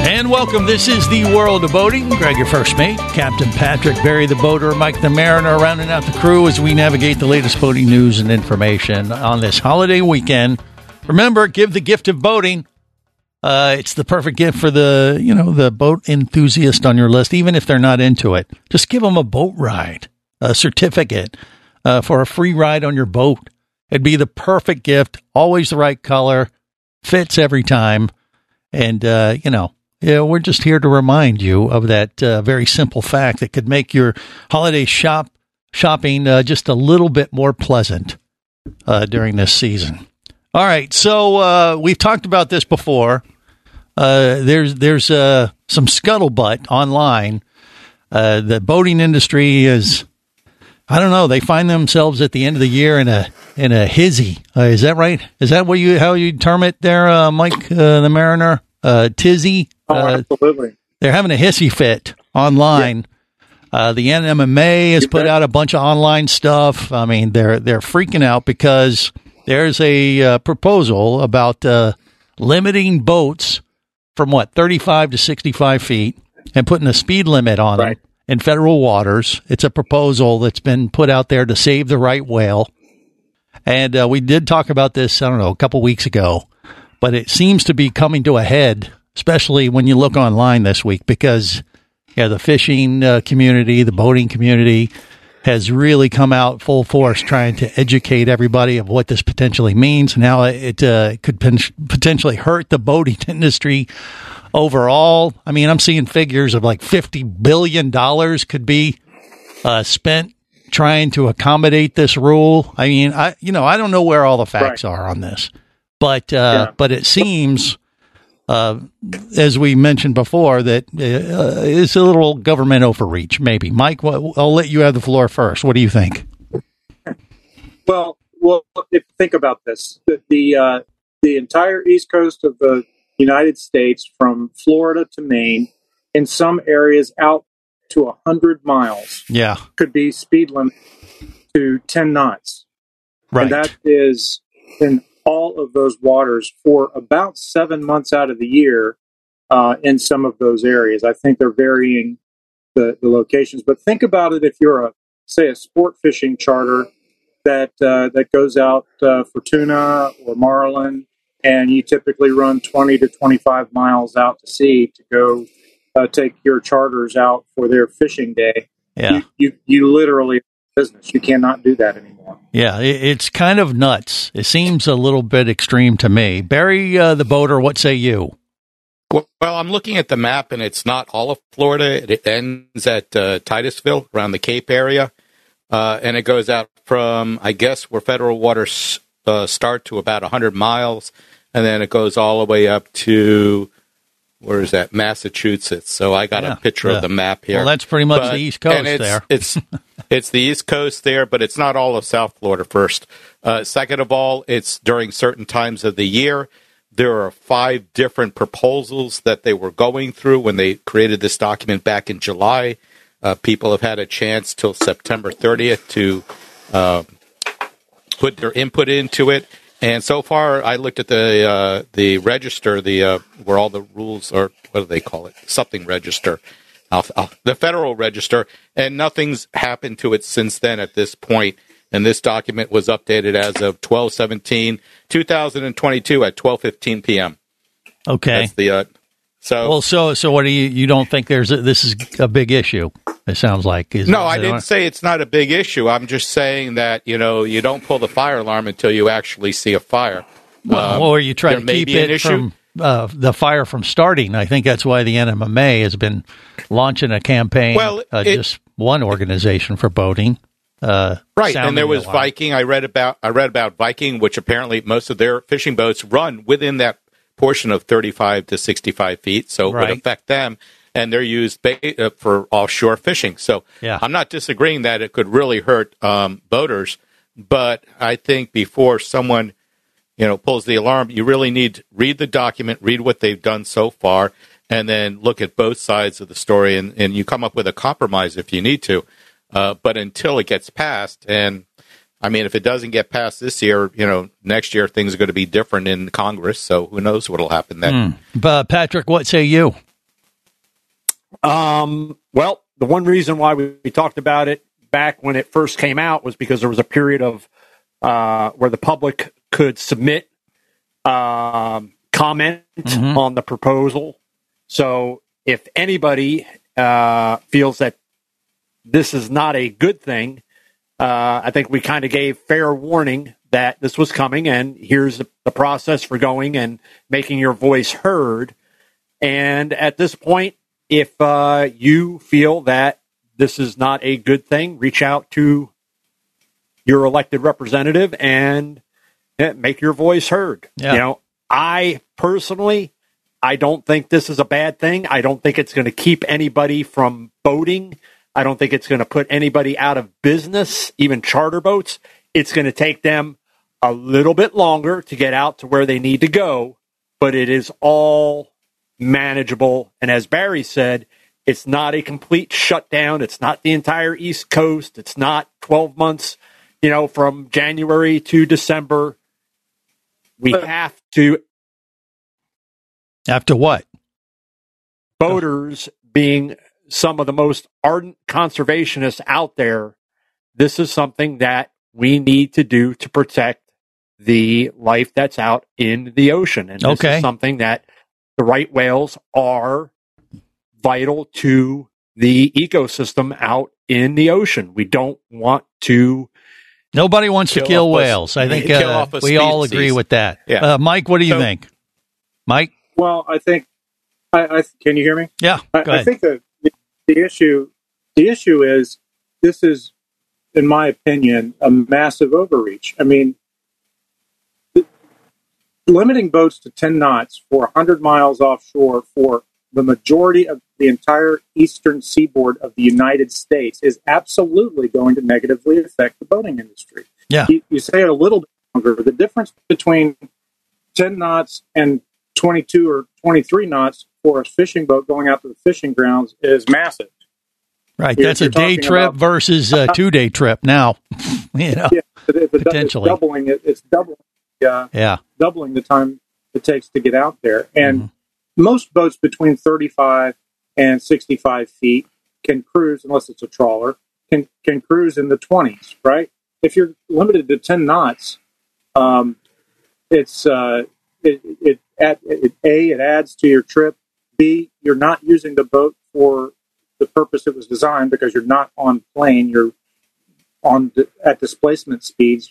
And welcome. This is the World of Boating. Greg, your first mate, Captain Patrick Barry, the boater, Mike the Mariner, rounding out the crew as we navigate the latest boating news and information on this holiday weekend. Remember, give the gift of boating. It's the perfect gift for the boat enthusiast on your list, even if they're not into it. Just give them a boat ride, a certificate for a free ride on your boat. It'd be the perfect gift. Always the right color, fits every time, and Yeah, we're just here to remind you of that very simple fact that could make your holiday shopping just a little bit more pleasant during this season. All right, so we've talked about this before. There's some scuttlebutt online. The boating industry is, I don't know, they find themselves at the end of the year in a hizzy. Is that right? Is that how you term it there, Mike the Mariner? Tizzy. Absolutely. They're having a hissy fit online. Yeah. The NMMA has put out a bunch of online stuff. I mean, they're freaking out because there's a proposal about limiting boats from 35 to 65 feet and putting a speed limit on them in federal waters. It's a proposal that's been put out there to save the right whale. And we did talk about this, I don't know, a couple weeks ago. But it seems to be coming to a head, especially when you look online this week, because the fishing community, the boating community has really come out full force trying to educate everybody of what this potentially means and how it could potentially hurt the boating industry overall. I mean, I'm seeing figures of like $50 billion could be spent trying to accommodate this rule. I mean, I don't know where all the facts are on this. But but it seems, as we mentioned before, that it's a little government overreach, maybe. Mike, I'll let you have the floor first. What do you think? Well, if you think about this, the entire east coast of the United States, from Florida to Maine, in some areas out to 100 miles, could be speed limit to 10 knots. Right. And that is in all of those waters for about 7 months out of the year in some of those areas. I think they're varying the locations, but think about it. If you're a sport fishing charter that goes out for tuna or marlin, and you typically run 20 to 25 miles out to sea to go take your charters out for their fishing day, you literally business. You cannot do that anymore. Yeah, it's kind of nuts. It seems a little bit extreme to me. Barry, the boater, what say you? Well, I'm looking at the map, and it's not all of Florida. It ends at Titusville, around the Cape area, and it goes out from, I guess, where federal waters start to about 100 miles, and then it goes all the way up to... Where is that? Massachusetts. So I got a picture of the map here. Well, that's pretty much the East Coast there. It's the East Coast there, but it's not all of South Florida first. Second of all, it's during certain times of the year. There are 5 different proposals that they were going through when they created this document back in July. People have had a chance till September 30th to put their input into it. And so far, I looked at the register, where all the rules are. What do they call it? Something register, the Federal Register, and nothing's happened to it since then. At this point, and this document was updated as of 12/17/2022 at 12:15 p.m. Okay, that's the so what do you don't think this is a big issue? It sounds like. No, I didn't say it's not a big issue. I'm just saying that, you don't pull the fire alarm until you actually see a fire. Well, or you try to keep it from the fire from starting. I think that's why the NMMA has been launching a campaign, just one organization for boating. Right, and there was Viking. I read about Viking, which apparently most of their fishing boats run within that portion of 35 to 65 feet, so it would affect them, and they're used for offshore fishing. So I'm not disagreeing that it could really hurt boaters, but I think before someone pulls the alarm, you really need to read the document, read what they've done so far, and then look at both sides of the story, and you come up with a compromise if you need to. But until it gets passed, and I mean, if it doesn't get passed this year, next year things are going to be different in Congress. So who knows what'll happen then? But Patrick, what say you? Well, the one reason why we talked about it back when it first came out was because there was a period of where the public could submit comment on the proposal. So if anybody feels that this is not a good thing, I think we kind of gave fair warning that this was coming, and here's the process for going and making your voice heard. And at this point, if you feel that this is not a good thing, reach out to your elected representative and make your voice heard. Yeah. I personally, I don't think this is a bad thing. I don't think it's going to keep anybody from boating. I don't think it's going to put anybody out of business, even charter boats. It's going to take them a little bit longer to get out to where they need to go, but it is all manageable. And as Barry said, it's not a complete shutdown. It's not the entire East Coast. It's not 12 months, from January to December. We have to... After what? Boaters being... some of the most ardent conservationists out there, this is something that we need to do to protect the life that's out in the ocean. And this is something that the right whales are vital to the ecosystem out in the ocean. We don't want to... Nobody wants to kill whales. I think we all agree with that. Yeah. Mike, what do you think? Mike? Well, I think... I can you hear me? Yeah, go ahead. I think that... The issue is, this is, in my opinion, a massive overreach. I mean, limiting boats to 10 knots for 100 miles offshore for the majority of the entire eastern seaboard of the United States is absolutely going to negatively affect the boating industry. Yeah. You say it a little bit longer. The difference between 10 knots and 22 or 23 knots for a fishing boat going out to the fishing grounds is massive. Right. That's a day trip versus a 2-day trip now. Yeah, potentially. It's doubling. Yeah. Doubling the time it takes to get out there. And most boats between 35 and 65 feet can cruise, unless it's a trawler, can cruise in the 20s, right? If you're limited to 10 knots, it adds to your trip. B, you're not using the boat for the purpose it was designed, because you're not on plane. You're on at displacement speeds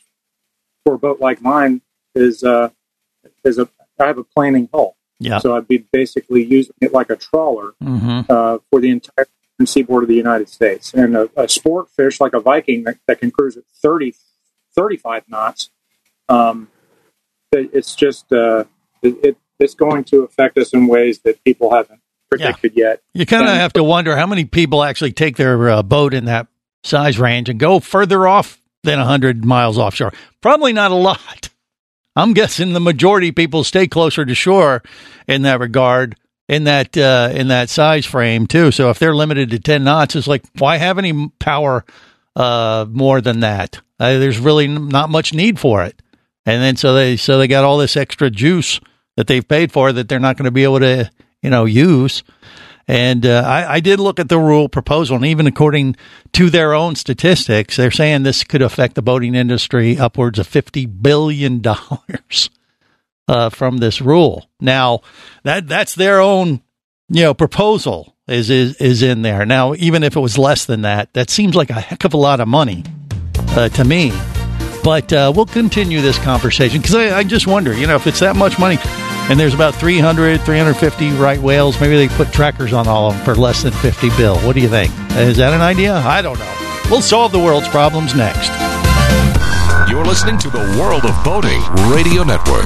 for a boat like mine I have a planing hull. Yeah. So I'd be basically using it like a trawler for the entire seaboard of the United States. And a sport fish like a Viking that can cruise at 35 knots, it's just... It's going to affect us in ways that people haven't predicted yet. You kind of have to wonder how many people actually take their boat in that size range and go further off than 100 miles offshore. Probably not a lot. I'm guessing the majority of people stay closer to shore in that regard, in that size frame too. So if they're limited to 10 knots, it's like, why have any power more than that? There's really not much need for it. And then so they got all this extra juice that they've paid for that they're not going to be able to, use. And I did look at the rule proposal, and even according to their own statistics, they're saying this could affect the boating industry upwards of $50 billion from this rule. Now, that's their own, proposal is in there. Now, even if it was less than that, that seems like a heck of a lot of money to me. But we'll continue this conversation, because I just wonder, if it's that much money, and there's about 300, 350 right whales, maybe they put trackers on all of them for less than $50 bill. What do you think? Is that an idea? I don't know. We'll solve the world's problems next. You're listening to the World of Boating Radio Network.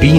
Be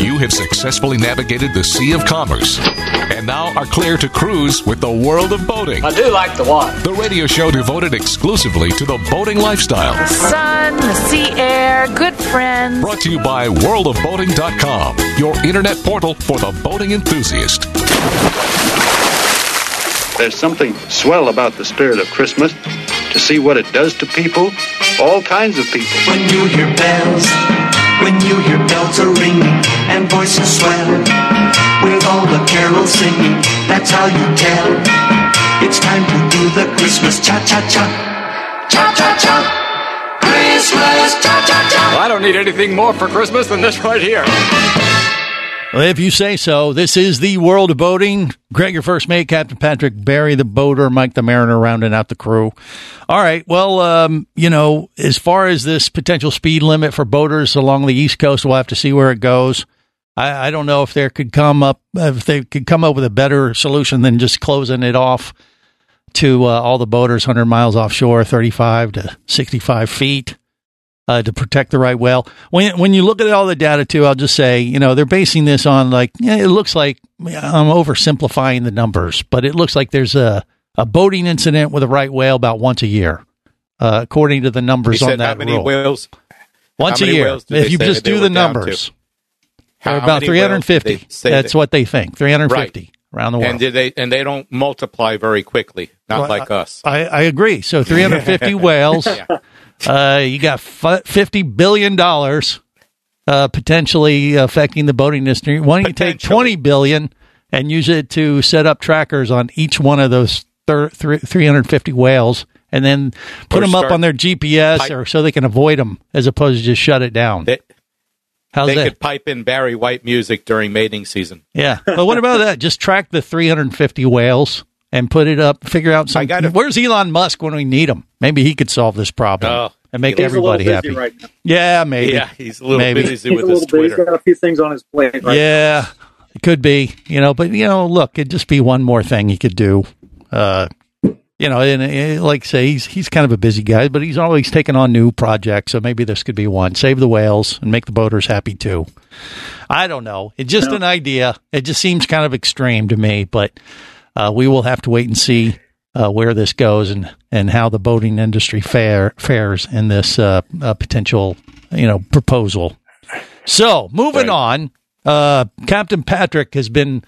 You have successfully navigated the sea of commerce and now are clear to cruise with the World of Boating. I do like the water. The radio show devoted exclusively to the boating lifestyle. The sun, the sea air, good friends. Brought to you by worldofboating.com, your internet portal for the boating enthusiast. There's something swell about the spirit of Christmas, to see what it does to people, all kinds of people. When you hear bells... When you hear bells are ringing and voices swell, with all the carols singing, that's how you tell. It's time to do the Christmas cha-cha-cha. Cha-cha-cha. Christmas cha-cha-cha. Well, I don't need anything more for Christmas than this right here. Well, if you say so, this is the World of Boating. Greg, your first mate, Captain Patrick, Barry, the boater, Mike, the mariner, rounding out the crew. All right. Well, as far as this potential speed limit for boaters along the East Coast, we'll have to see where it goes. I don't know if they could come up with a better solution than just closing it off to all the boaters 100 miles offshore, 35 to 65 feet. To protect the right whale. When you look at all the data, too, I'll just say, they're basing this on, it looks like, I'm oversimplifying the numbers, but it looks like there's a boating incident with a right whale about once a year, according to the numbers on that rule. How many whales? Once a year. If you just do the numbers, about 350. That's what they think, 350. Right. Around the world. And they don't multiply very quickly, like us. I agree. So 350 whales. Yeah. You got $50 billion potentially affecting the boating industry. Why don't you take $20 billion and use it to set up trackers on each one of those 350 whales and then put them up on their GPS or so they can avoid them as opposed to just shut it down? They could pipe in Barry White music during mating season. Yeah. But what about that? Just track the 350 whales. And put it up, figure out something. Where's Elon Musk when we need him? Maybe he could solve this problem and make everybody happy. Right now. Yeah, maybe. Yeah, he's a little busy with his Twitter. He's got a few things on his plate right now. Yeah, it could be. Look, it'd just be one more thing he could do. And like I say, he's kind of a busy guy, but he's always taking on new projects, so maybe this could be one. Save the whales and make the boaters happy, too. I don't know. It's just an idea. It just seems kind of extreme to me, but... we will have to wait and see where this goes and how the boating industry fares in this potential, proposal. So moving on, Captain Patrick has been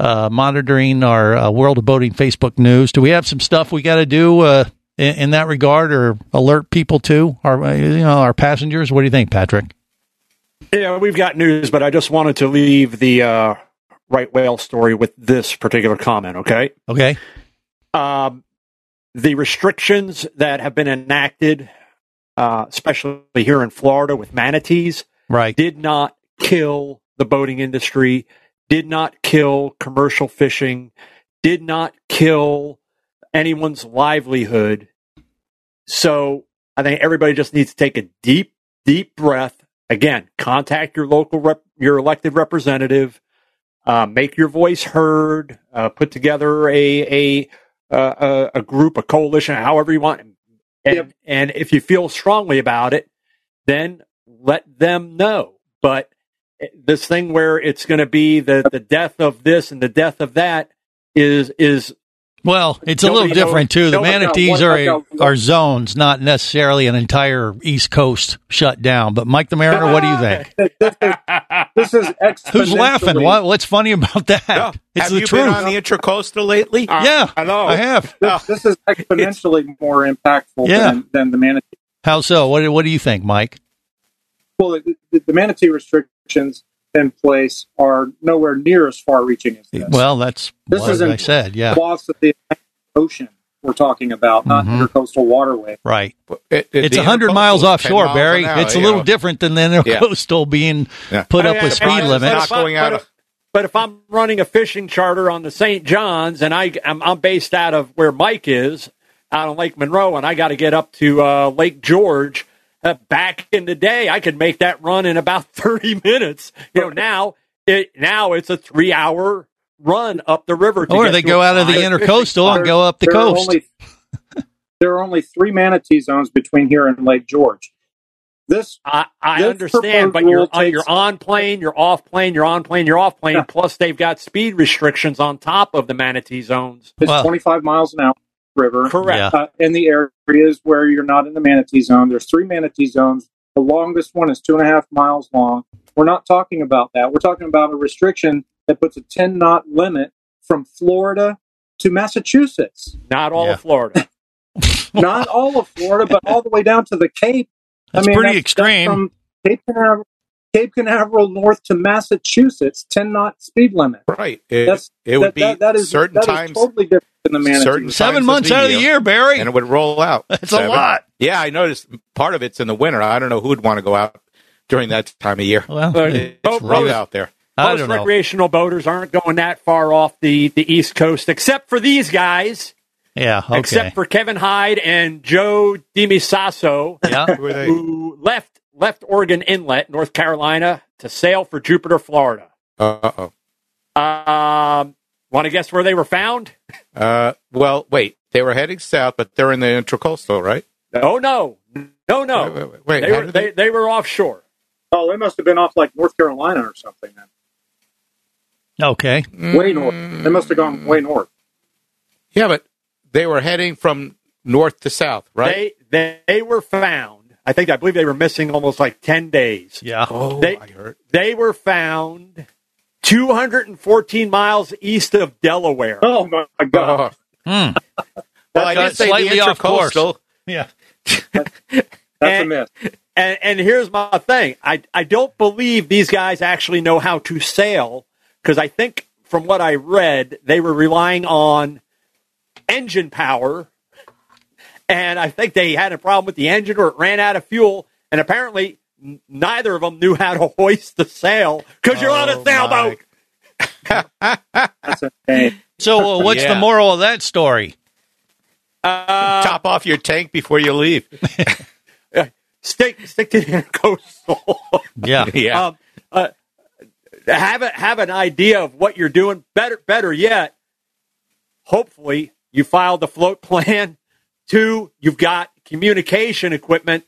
monitoring our World of Boating Facebook news. Do we have some stuff we got to do in that regard, or alert people to our passengers? What do you think, Patrick? Yeah, we've got news, but I just wanted to leave the right whale story with this particular comment. Okay. The restrictions that have been enacted, especially here in Florida with manatees, did not kill the boating industry, did not kill commercial fishing, did not kill anyone's livelihood. So I think everybody just needs to take a deep, deep breath. Again, contact your local your elected representative, make your voice heard, put together a group, a coalition, however you want. And, and if you feel strongly about it, then let them know. But this thing where it's going to be the death of this and the death of that is well, it's a little different, too. The manatees are zones, not necessarily an entire East Coast shutdown. But, Mike the Mariner, what do you think? This is exponentially. Who's laughing? What's funny about that? Yeah. It's the truth. Have you been on the Intracoastal lately? Yeah, I know. I have. This is exponentially more impactful than the manatee. How so? What do you think, Mike? Well, the manatee restrictions in place are nowhere near as far-reaching as this. Well, I said, loss of the ocean we're talking about, not intercoastal waterway. Right. It's 100 miles offshore, Barry. It's a little different than the intercoastal being put up with speed limits. But if I'm running a fishing charter on the St. John's, and I'm based out of where Mike is, out on Lake Monroe, and I got to get up to Lake George, back in the day, I could make that run in about 30 minutes. Now it's a 3-hour run up the river. Or they go out of the intercoastal and go up the coast. There are only 3 manatee zones between here and Lake George. I understand, but you're on plane, you're off plane, you're on plane, you're off plane. Yeah. Plus, they've got speed restrictions on top of the manatee zones. It's 25 miles an hour. River, correct. In the areas where you're not in the manatee zone, there's 3 manatee zones. The longest one is 2.5 miles long. We're not talking about that. We're talking about a restriction that puts a 10-knot limit from Florida to Massachusetts. Not all of Florida. Not all of Florida, but all the way down to the Cape. That's extreme. From Cape Canaveral north to Massachusetts, 10-knot speed limit. Right. That is totally different. In the manatee. 7 months out of the year, Barry, and it would roll out. It's a lot. Yeah, I noticed part of it's in the winter. I don't know who would want to go out during that time of year. Well, it's rough out there. Most recreational boaters aren't going that far off the East Coast, except for these guys. Yeah, okay. Except for Kevin Hyde and Joe DiMisasso, who left Oregon Inlet, North Carolina, to sail for Jupiter, Florida. Want to guess where they were found? They were heading south, but they're in the intracoastal, right? Oh, no. Wait. They were offshore. Oh, they must have been off like North Carolina or something then. Okay. Way north. They must have gone way north. Yeah, but they were heading from north to south, right? They were found. I believe they were missing almost like 10 days. Yeah. Oh, I heard. They were found 214 miles east of Delaware. Oh, my God. Well, I did say the intercoastal. Yeah. That's a myth. And here's my thing. I don't believe these guys actually know how to sail, because I think from what I read, they were relying on engine power, and I think they had a problem with the engine or it ran out of fuel, and apparently neither of them knew how to hoist the sail, because you're on a sailboat. That's okay. So what's the moral of that story? Top off your tank before you leave. Stick to the intercoastal. Yeah. Have an idea of what you're doing. Better yet, hopefully you filed the float plan. 2, you've got communication equipment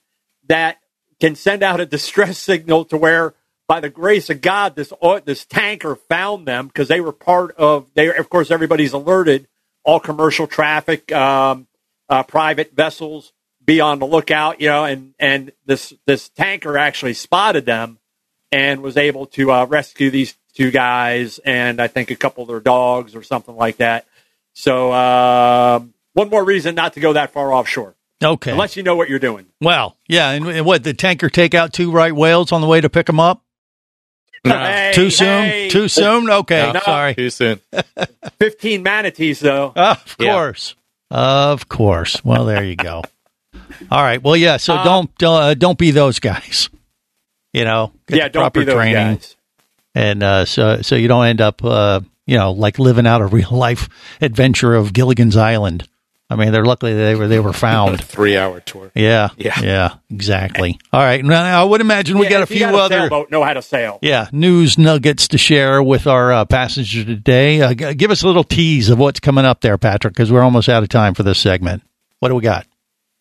that can send out a distress signal to where, by the grace of God, this tanker found them, because they were part of. Of course, everybody's alerted all commercial traffic, private vessels, be on the lookout, you know, and this tanker actually spotted them and was able to rescue these two guys and I think a couple of their dogs or something like that. So one more reason not to go that far offshore. Okay. Unless you know what you're doing. Well, yeah. And what, did the tanker take out two right whales on the way to pick them up? No. Hey, too soon? Hey. Too soon? Okay. No, sorry. Too soon. 15 manatees, though. Of course. Yeah. Of course. Well, there you go. All right. Well, yeah. So don't be those guys. You know, get the proper training, guys. And so you don't end up, you know, like living out a real life adventure of Gilligan's Island. I mean, they're luckily they were found. 3-hour tour. Yeah, exactly. All right. Now I would imagine we got a few other sailboat, know how to sail. Yeah, news nuggets to share with our passenger today. Give us a little tease of what's coming up there, Patrick, because we're almost out of time for this segment. What do we got?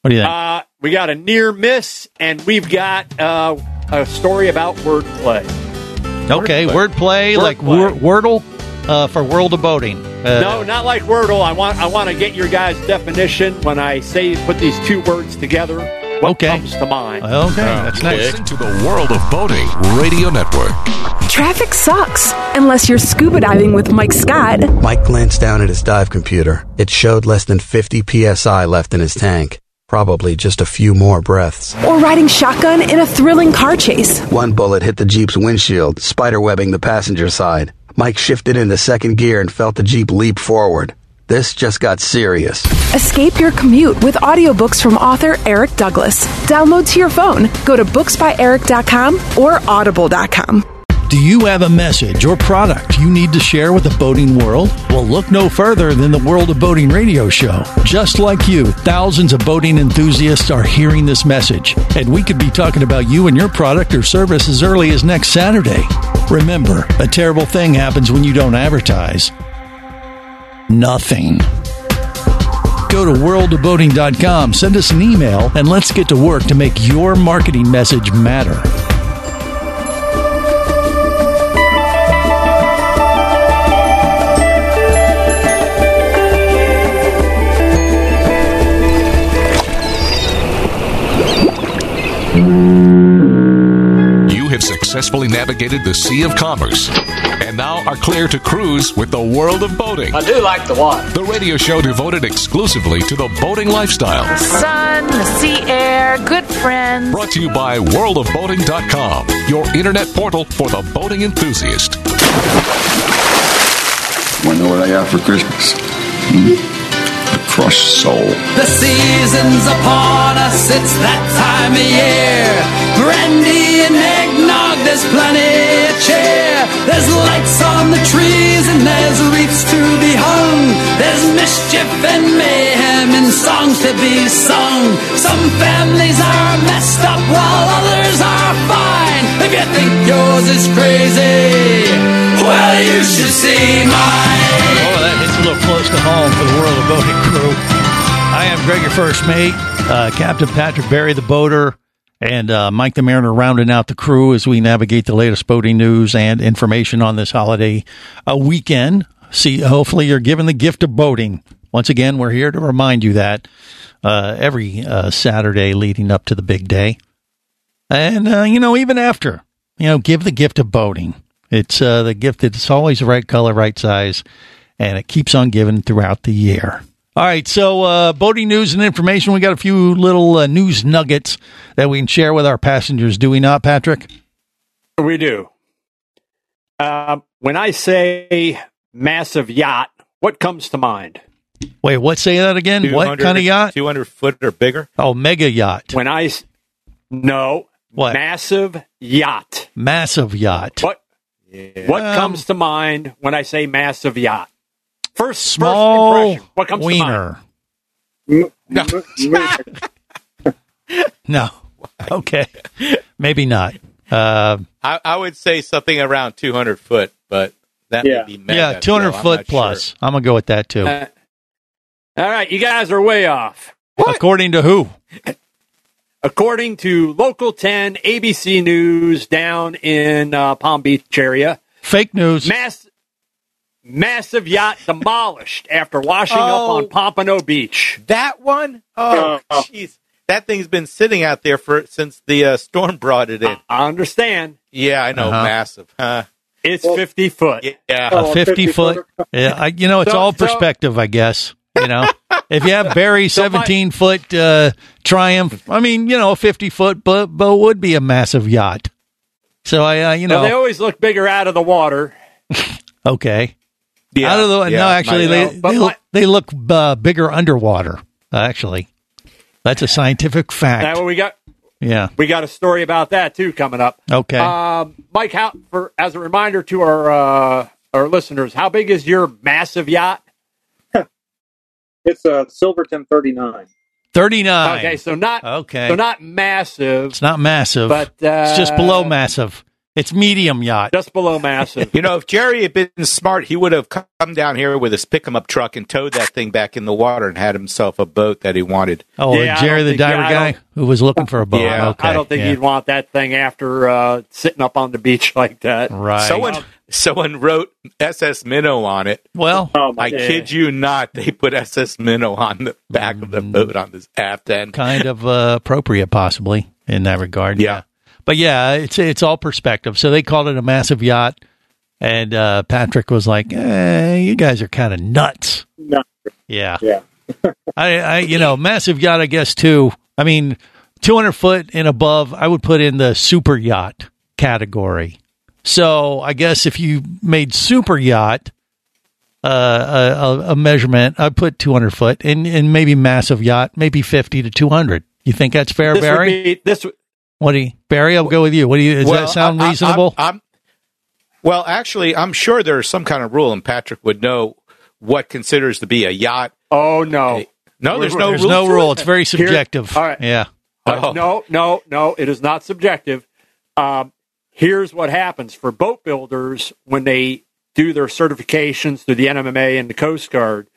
What do you think? We got a near miss, and we've got a story about wordplay. Okay, wordplay like Wordle. For World of Boating. No, not like Wordle. I want to get your guys' definition when I say put these two words together. What comes to mind? Okay, that's nice. Listen to the World of Boating Radio Network. Traffic sucks, unless you're scuba diving with Mike Scott. Mike glanced down at his dive computer. It showed less than 50 PSI left in his tank. Probably just a few more breaths. Or riding shotgun in a thrilling car chase. One bullet hit the Jeep's windshield, spiderwebbing the passenger side. Mike shifted into second gear and felt the Jeep leap forward. This just got serious. Escape your commute with audiobooks from author Eric Douglas. Download to your phone. Go to booksbyeric.com or audible.com. Do you have a message or product you need to share with the boating world? Well, look no further than the World of Boating radio show. Just like you, thousands of boating enthusiasts are hearing this message, and we could be talking about you and your product or service as early as next Saturday. Remember, a terrible thing happens when you don't advertise. Nothing. Go to worldofboating.com, send us an email, and let's get to work to make your marketing message matter. You have successfully navigated the sea of commerce and now are clear to cruise with the World of Boating. I do like the water. The radio show devoted exclusively to the boating lifestyle. The sun, the sea air, good friends. Brought to you by worldofboating.com, your internet portal for the boating enthusiast. Want to know what I got for Christmas? Crushed soul. The season's upon us, it's that time of year. Brandy and eggnog, there's plenty of cheer. There's lights on the trees and there's wreaths to be hung. There's mischief and mayhem and songs to be sung. Some families are messed up while others are fine. If you think yours is crazy, well, you should see mine. A little close to home for the World of Boating crew. I am Greg, your first mate, Captain Patrick Barry, the boater, and Mike the Mariner rounding out the crew as we navigate the latest boating news and information on this holiday weekend. See, hopefully you're given the gift of boating. Once again, we're here to remind you that every Saturday leading up to the big day. And, you know, even after, you know, give the gift of boating. It's the gift that's always the right color, right size. And it keeps on giving throughout the year. All right, so boating news and information. We got a few little news nuggets that we can share with our passengers. Do we not, Patrick? We do. When I say massive yacht, what comes to mind? Wait, what? Say that again. What kind of yacht? 200 foot or bigger? Oh, mega yacht. When I no, what? Massive yacht. Massive yacht. What? Yeah. What comes to mind when I say massive yacht? First, small impression. What comes wiener. To mind? No. No. Okay. Maybe not. I would say something around 200 foot, but that would be mega. Yeah, 200 foot plus. Sure. I'm going to go with that, too. All right. You guys are way off. What? According to who? According to Local 10, ABC News down in Palm Beach area. Fake news. massive yacht demolished after washing up on Pompano Beach. That one? Oh, jeez. That thing's been sitting out there since the storm brought it in. I understand. Yeah, I know. Massive. It's 50 foot. Yeah. A 50 foot. Yeah, it's all perspective, I guess. You know, if you have Barry's 17 foot Triumph, I mean, a 50 foot boat would be a massive yacht. So they always look bigger out of the water. Okay. Yeah. Out of the no, actually, they look bigger underwater. Actually, that's a scientific fact. That's what we got. Yeah, we got a story about that too coming up. Okay, Mike, as a reminder to our listeners, how big is your massive yacht? It's a Silverton 39. 39. Okay, so not massive. It's not massive, but it's just below massive. It's medium yacht. Just below massive. If Jerry had been smart, he would have come down here with his pick-em-up truck and towed that thing back in the water and had himself a boat that he wanted. Oh, yeah, Jerry the diver guy who was looking for a boat. Yeah, okay. I don't think he'd want that thing after sitting up on the beach like that. Right. Someone wrote SS Minnow on it. Well, I kid you not, they put SS Minnow on the back of the boat on this aft end. Kind of appropriate, possibly, in that regard. Yeah. But yeah, it's all perspective. So they called it a massive yacht, and Patrick was like, "You guys are kind of nuts." No. Yeah. I massive yacht. I guess too. I mean, 200 foot and above, I would put in the super yacht category. So I guess if you made super yacht a measurement, I'd put 200 foot, and maybe massive yacht, maybe 50 to 200. You think that's fair, Barry? What do you, Barry? I'll go with you. What do you? Does that sound reasonable? I'm sure there's some kind of rule, and Patrick would know what considers to be a yacht. Oh no, there's rule. There's no rule. It's very subjective. All right. Yeah. No, it is not subjective. Here's what happens for boat builders when they do their certifications through the NMMA and the Coast Guard.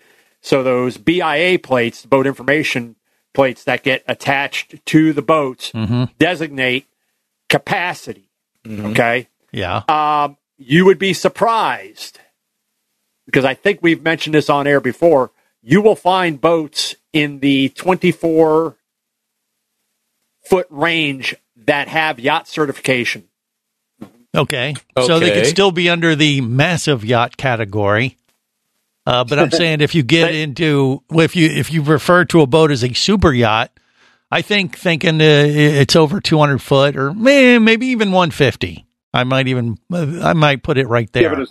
So those BIA plates, boat information plates that get attached to the boats designate capacity. Mm-hmm. Okay. Yeah. You would be surprised because I think we've mentioned this on air before. You will find boats in the 24 foot range that have yacht certification. Okay. So they could still be under the massive yacht category. But I'm saying if you get into if you refer to a boat as a super yacht, I think it's over 200 foot or maybe even 150. I might put it right there.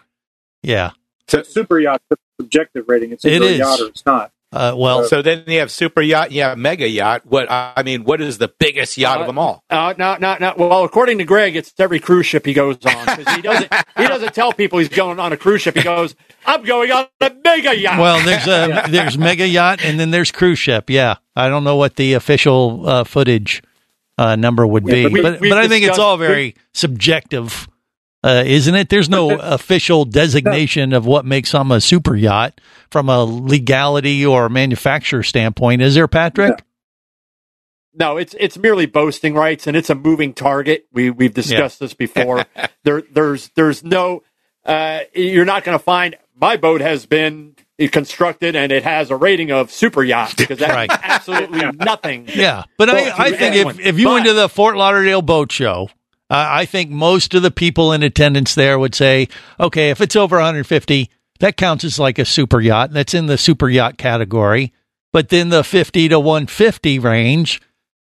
Yeah. So super yacht subjective rating. It's either a yacht or it's not. So then you have super yacht, you have mega yacht. What is the biggest yacht of them all? No. Well, according to Greg, it's every cruise ship he goes on. He doesn't tell people he's going on a cruise ship. He goes, "I'm going on a mega yacht." Well, there's mega yacht, and then there's cruise ship. Yeah, I don't know what the official footage number would be, but I think it's all very subjective, isn't it? There's no official designation of what makes them a super yacht from a legality or manufacturer standpoint. Is there, Patrick? No, it's merely boasting rights, and it's a moving target. We've discussed this before. There's no you're not going to find my boat has been constructed and it has a rating of super yacht because that's absolutely nothing. Yeah, but I think if you went to the Fort Lauderdale Boat Show. I think most of the people in attendance there would say, okay, if it's over 150, that counts as like a super yacht. That's in the super yacht category. But then the 50 to 150 range,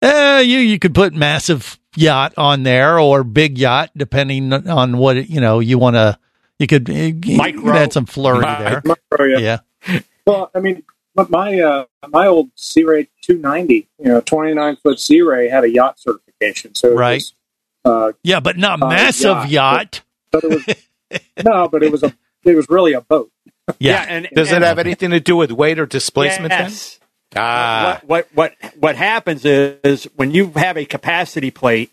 you could put massive yacht on there or big yacht, depending on what, you want to, you could add some flurry there. Micro, yeah. Well, I mean, my old Sea Ray 290, 29 foot Sea Ray had a yacht certification. So right. But not massive yacht. But it was really a boat. Yeah, and does it have anything to do with weight or displacement? Yes. Then? What happens is when you have a capacity plate,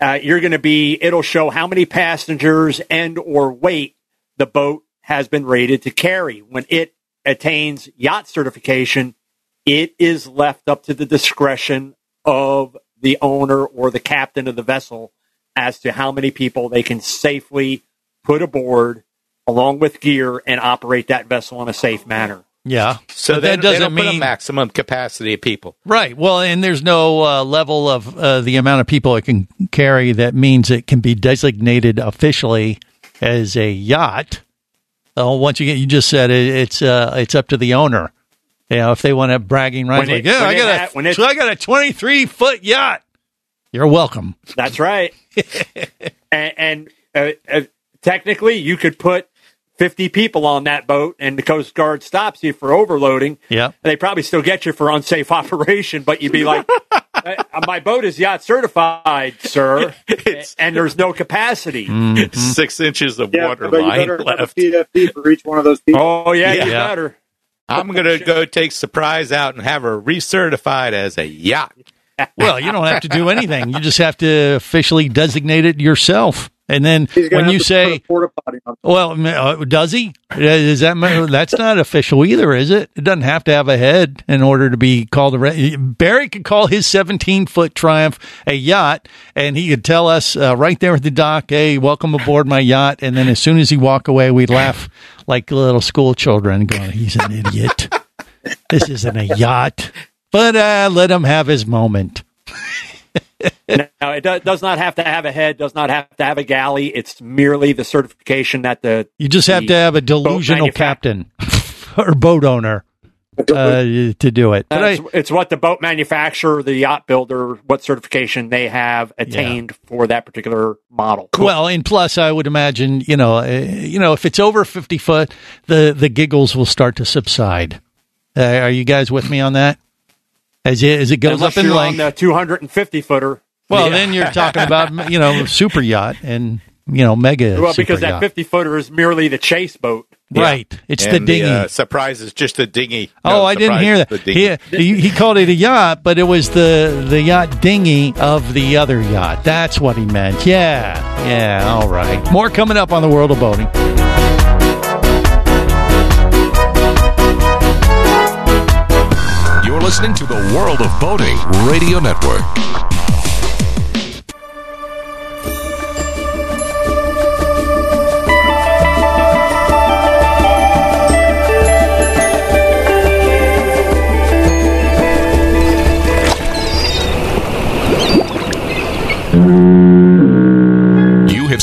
it'll show how many passengers and or weight the boat has been rated to carry. When it attains yacht certification, it is left up to the discretion of the owner or the captain of the vessel as to how many people they can safely put aboard along with gear and operate that vessel in a safe manner. Yeah. So that doesn't mean a maximum capacity of people. Right. Well, and there's no level of the amount of people it can carry that means it can be designated officially as a yacht. Once you get, you just said it's up to the owner. You know, if they want to have bragging rights, like, yeah, I got a 23-foot yacht. You're welcome. That's right. and technically, you could put 50 people on that boat, and the Coast Guard stops you for overloading. Yeah, they probably still get you for unsafe operation, but you'd be like, my boat is yacht certified, sir, and there's no capacity. Mm-hmm. 6 inches of water line left. You better have a PFD for each one of those people. Oh, yeah. Better. I'm going to go take Surprise out and have her recertified as a yacht. Well, you don't have to do anything. You just have to officially designate it yourself. And then when you say, well, does he? Is that that's not official either, is it? It doesn't have to have a head in order to be called a Barry could call his 17-foot Triumph a yacht, and he could tell us right there at the dock, hey, welcome aboard my yacht. And then as soon as he walked away, we'd laugh like little school children going, he's an idiot. This isn't a yacht. But let him have his moment. No, it does not have to have a head, does not have to have a galley. It's merely the certification that the... You just have to have a delusional captain or boat owner to do it. It's what the boat manufacturer, the yacht builder, what certification they have attained for that particular model. Well, and plus, I would imagine, if it's over 50 foot, the giggles will start to subside. Are you guys with me on that? As it goes unless up in length, on the 250 footer. Well, then you're talking about super yacht and mega. Well, because that 50 footer is merely the chase boat, right? It's the dinghy. Surprise is just a dinghy. No, I didn't hear that. He called it a yacht, but it was the yacht dinghy of the other yacht. That's what he meant. Yeah. All right. More coming up on the World of Boating. You're listening to the World of Boating Radio Network. You have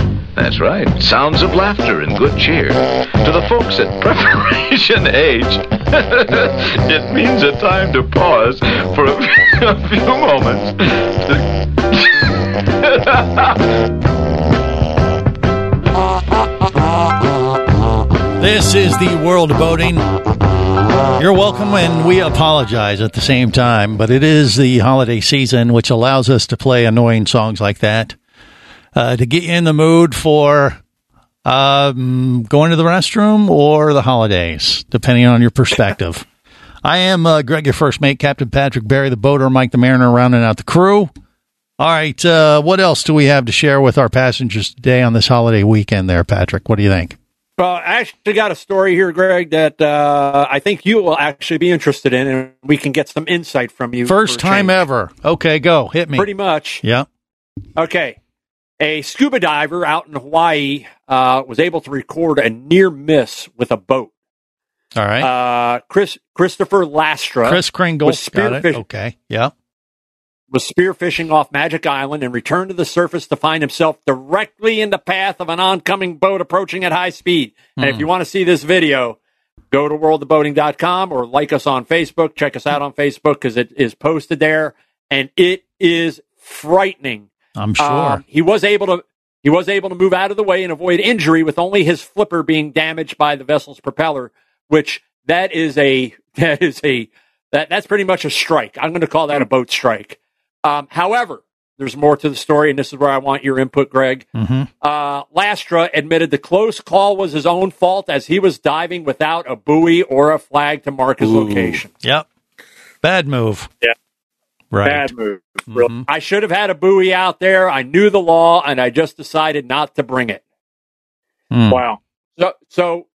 That's right, sounds of laughter and good cheer. To the folks at Preparation H, it means a time to pause for a few moments. This is the World of Boating. You're welcome, and we apologize at the same time, but it is the holiday season, which allows us to play annoying songs like that. To get you in the mood for going to the restroom or the holidays, depending on your perspective. I am Greg, your first mate, Captain Patrick Barry, the boater, Mike the Mariner, rounding out the crew. All right, what else do we have to share with our passengers today on this holiday weekend there, Patrick? What do you think? Well, I actually got a story here, Greg, that I think you will actually be interested in, and we can get some insight from you. First time ever. Okay, go. Hit me. Pretty much. Yeah. Okay. A scuba diver out in Hawaii was able to record a near miss with a boat. All right. Christopher Lastra. Chris Kringle. Got it. Okay. Yeah. Was spearfishing off Magic Island and returned to the surface to find himself directly in the path of an oncoming boat approaching at high speed. And if you want to see this video, go to worldofboating.com or like us on Facebook. Check us out on Facebook because it is posted there. And it is frightening. I'm sure he was able to move out of the way and avoid injury with only his flipper being damaged by the vessel's propeller, which that's pretty much a strike. I'm going to call that a boat strike. However, there's more to the story, and this is where I want your input, Greg. Mm-hmm. Lastra admitted the close call was his own fault as he was diving without a buoy or a flag to mark his location. Yep, bad move. Yeah. Right. Bad move. Mm-hmm. I should have had a buoy out there. I knew the law, and I just decided not to bring it. Mm. Wow. So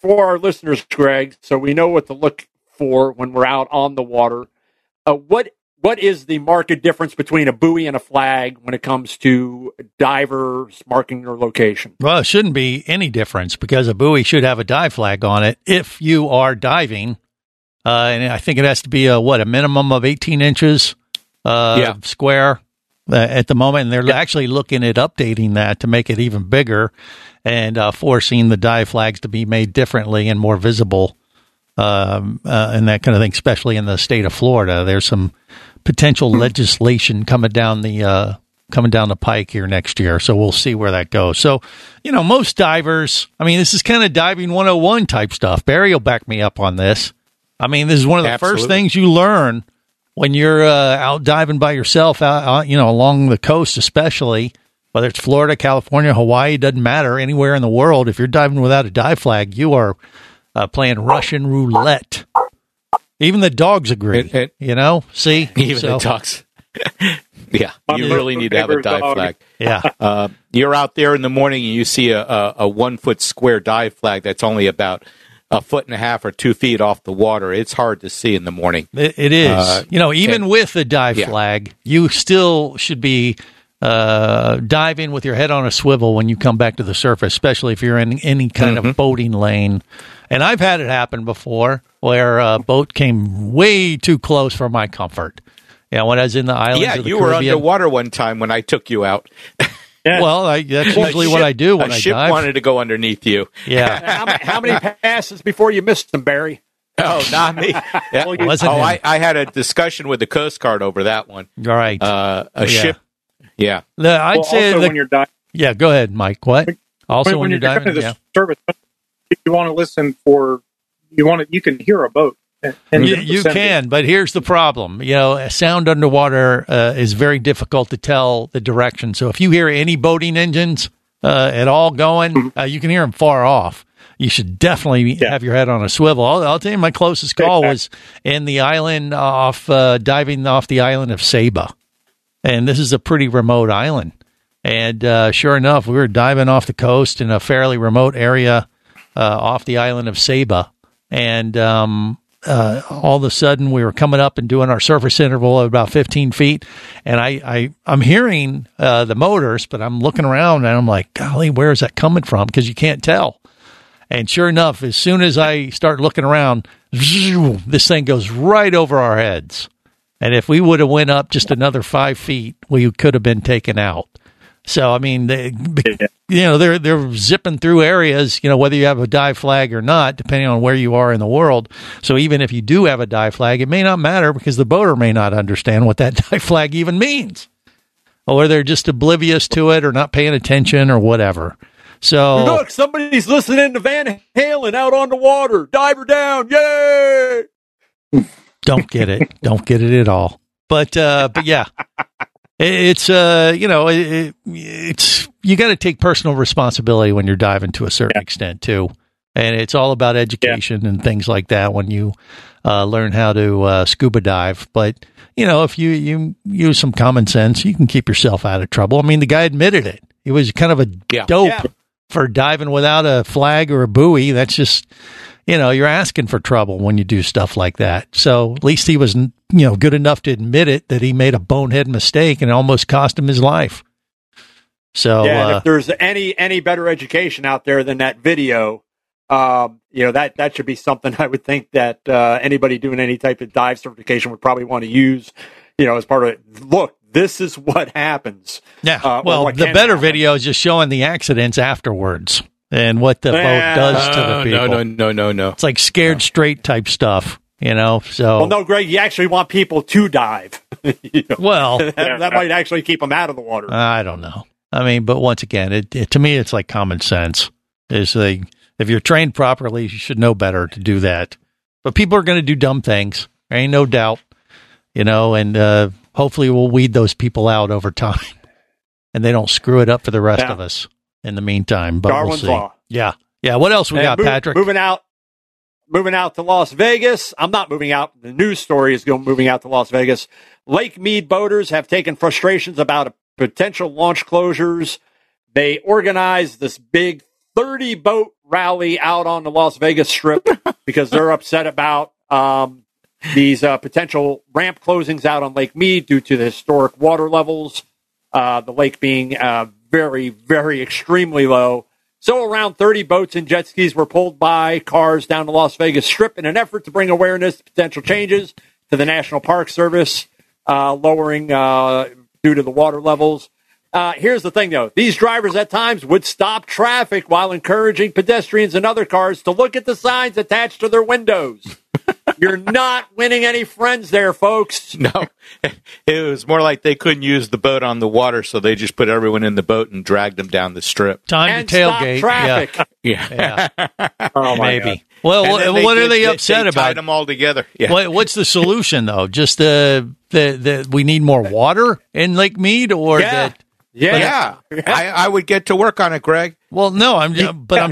for our listeners, Greg, so we know what to look for when we're out on the water, what is the marked difference between a buoy and a flag when it comes to divers marking their location? Well, it shouldn't be any difference because a buoy should have a dive flag on it if you are diving. And I think it has to be a minimum of 18 inches square at the moment. And they're actually looking at updating that to make it even bigger and forcing the dive flags to be made differently and more visible and that kind of thing, especially in the state of Florida. There's some potential legislation coming down the pike here next year. So we'll see where that goes. So, most divers, this is kind of diving 101 type stuff. Barry will back me up on this. This is one of the first things you learn when you're out diving by yourself, along the coast, especially whether it's Florida, California, Hawaii, doesn't matter, anywhere in the world. If you're diving without a dive flag, you are playing Russian roulette. Even the dogs agree, see? Even the dogs. Yeah, you really need to have a dive flag. Yeah. You're out there in the morning and you see a 1 foot square dive flag that's only about a foot and a half or 2 feet off the water. It's hard to see in the morning. It is. With a dive flag, you still should be diving with your head on a swivel when you come back to the surface, especially if you're in any kind of boating lane. And I've had it happen before where a boat came way too close for my comfort. Yeah, when I was in the islands of the Caribbean. You were underwater one time when I took you out. Well, that's usually what I do when I dive. A ship wanted to go underneath you. Yeah. How many passes before you missed them, Barry? Oh, not me. Yeah. I had a discussion with the Coast Guard over that one. All right. Ship. Yeah. When you're diving. Yeah, go ahead, Mike. What? Also, when you're diving. Service, if you want to listen for... you can hear a boat. And you can, but here's the problem. Sound underwater is very difficult to tell the direction. So if you hear any boating engines at all going, you can hear them far off. You should definitely have your head on a swivel. I'll tell you, my closest call was in the island diving off the island of Saba. And this is a pretty remote island. And sure enough, we were diving off the coast in a fairly remote area off the island of Saba. And... all of a sudden, we were coming up and doing our surface interval of about 15 feet, and I'm hearing the motors, but I'm looking around, and I'm like, golly, where is that coming from? Because you can't tell. And sure enough, as soon as I start looking around, this thing goes right over our heads. And if we would have went up just another 5 feet, we could have been taken out. So, they're zipping through areas, whether you have a dive flag or not, depending on where you are in the world. So even if you do have a dive flag, it may not matter because the boater may not understand what that dive flag even means, or they're just oblivious to it or not paying attention or whatever. So look, somebody's listening to Van Halen out on the water, diver down. Yay. Don't get it. Don't get it at all. But yeah. It's, it's you got to take personal responsibility when you're diving to a certain extent, too. And it's all about education and things like that when you learn how to scuba dive. But, if you use some common sense, you can keep yourself out of trouble. The guy admitted it. He was kind of a dope for diving without a flag or a buoy. That's just, you're asking for trouble when you do stuff like that. So at least he was good enough to admit it, that he made a bonehead mistake and almost cost him his life. So and if there's any better education out there than that video, that should be something I would think that anybody doing any type of dive certification would probably want to use, as part of it. Look, this is what happens. Yeah. Well, the better video is just showing the accidents afterwards and what the boat does to the people. No. It's like scared straight type stuff. Well, no, Greg, you actually want people to dive. Well. That might actually keep them out of the water. I don't know. But once again, it to me, it's like common sense. It's like, if you're trained properly, you should know better to do that. But people are going to do dumb things. There ain't no doubt, and hopefully we'll weed those people out over time. And they don't screw it up for the rest of us in the meantime. But Darwin's Law. Yeah. What else we got, Patrick? Moving out. moving out to Las Vegas. I'm not moving out. The news story is moving out to Las Vegas. Lake Mead boaters have taken frustrations about potential launch closures. They organized this big 30-boat rally out on the Las Vegas Strip because they're upset about these potential ramp closings out on Lake Mead due to the historic water levels, the lake being very, very extremely low. So around 30 boats and jet skis were pulled by cars down the Las Vegas Strip in an effort to bring awareness to potential changes to the National Park Service, lowering due to the water levels. Here's the thing, though. These drivers at times would stop traffic while encouraging pedestrians and other cars to look at the signs attached to their windows. You're not winning any friends there, folks. No. It was more like they couldn't use the boat on the water, so they just put everyone in the boat and dragged them down the strip. Time to tailgate. Stop traffic. Yeah. Yeah. Oh, my God. Well, what are they upset about? Tied them all together. Yeah. What's the solution, though? Just the we need more water in Lake Mead? Or yeah. Yeah. I would get to work on it, Greg. Well, no, I'm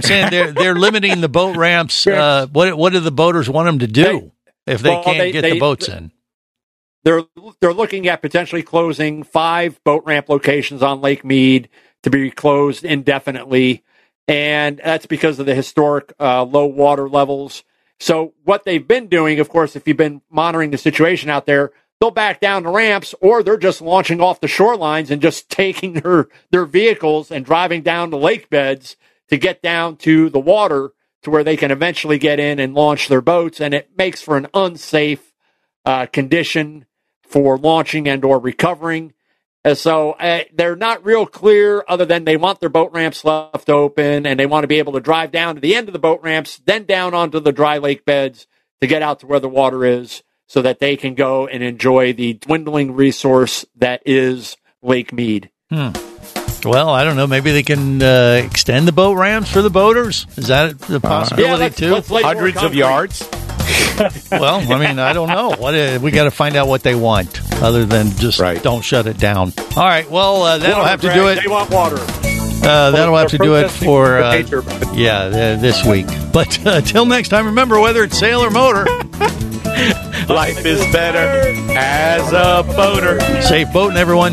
saying they're limiting the boat ramps. What do the boaters want them to do if they can't get the boats in? They're looking at potentially closing 5 boat ramp locations on Lake Mead to be closed indefinitely, and that's because of the historic low water levels. So what they've been doing, of course, if you've been monitoring the situation out there, they'll back down the ramps, or they're just launching off the shorelines and just taking their vehicles and driving down the lake beds to get down to the water to where they can eventually get in and launch their boats. And it makes for an unsafe condition for launching and or recovering. And so they're not real clear other than they want their boat ramps left open, and they want to be able to drive down to the end of the boat ramps, then down onto the dry lake beds to get out to where the water is, so that they can go and enjoy the dwindling resource that is Lake Mead. Well, I don't know. Maybe they can extend the boat ramps for the boaters. Is that a possibility too? Hundreds of yards. Well, I mean, I don't know. We got to find out what they want, other than just don't shut it down. All right. Well, that'll have to do it. They want water. That'll have to do it for this week. But till next time, remember, whether it's sail or motor, life is better as a boater. Safe boating, everyone.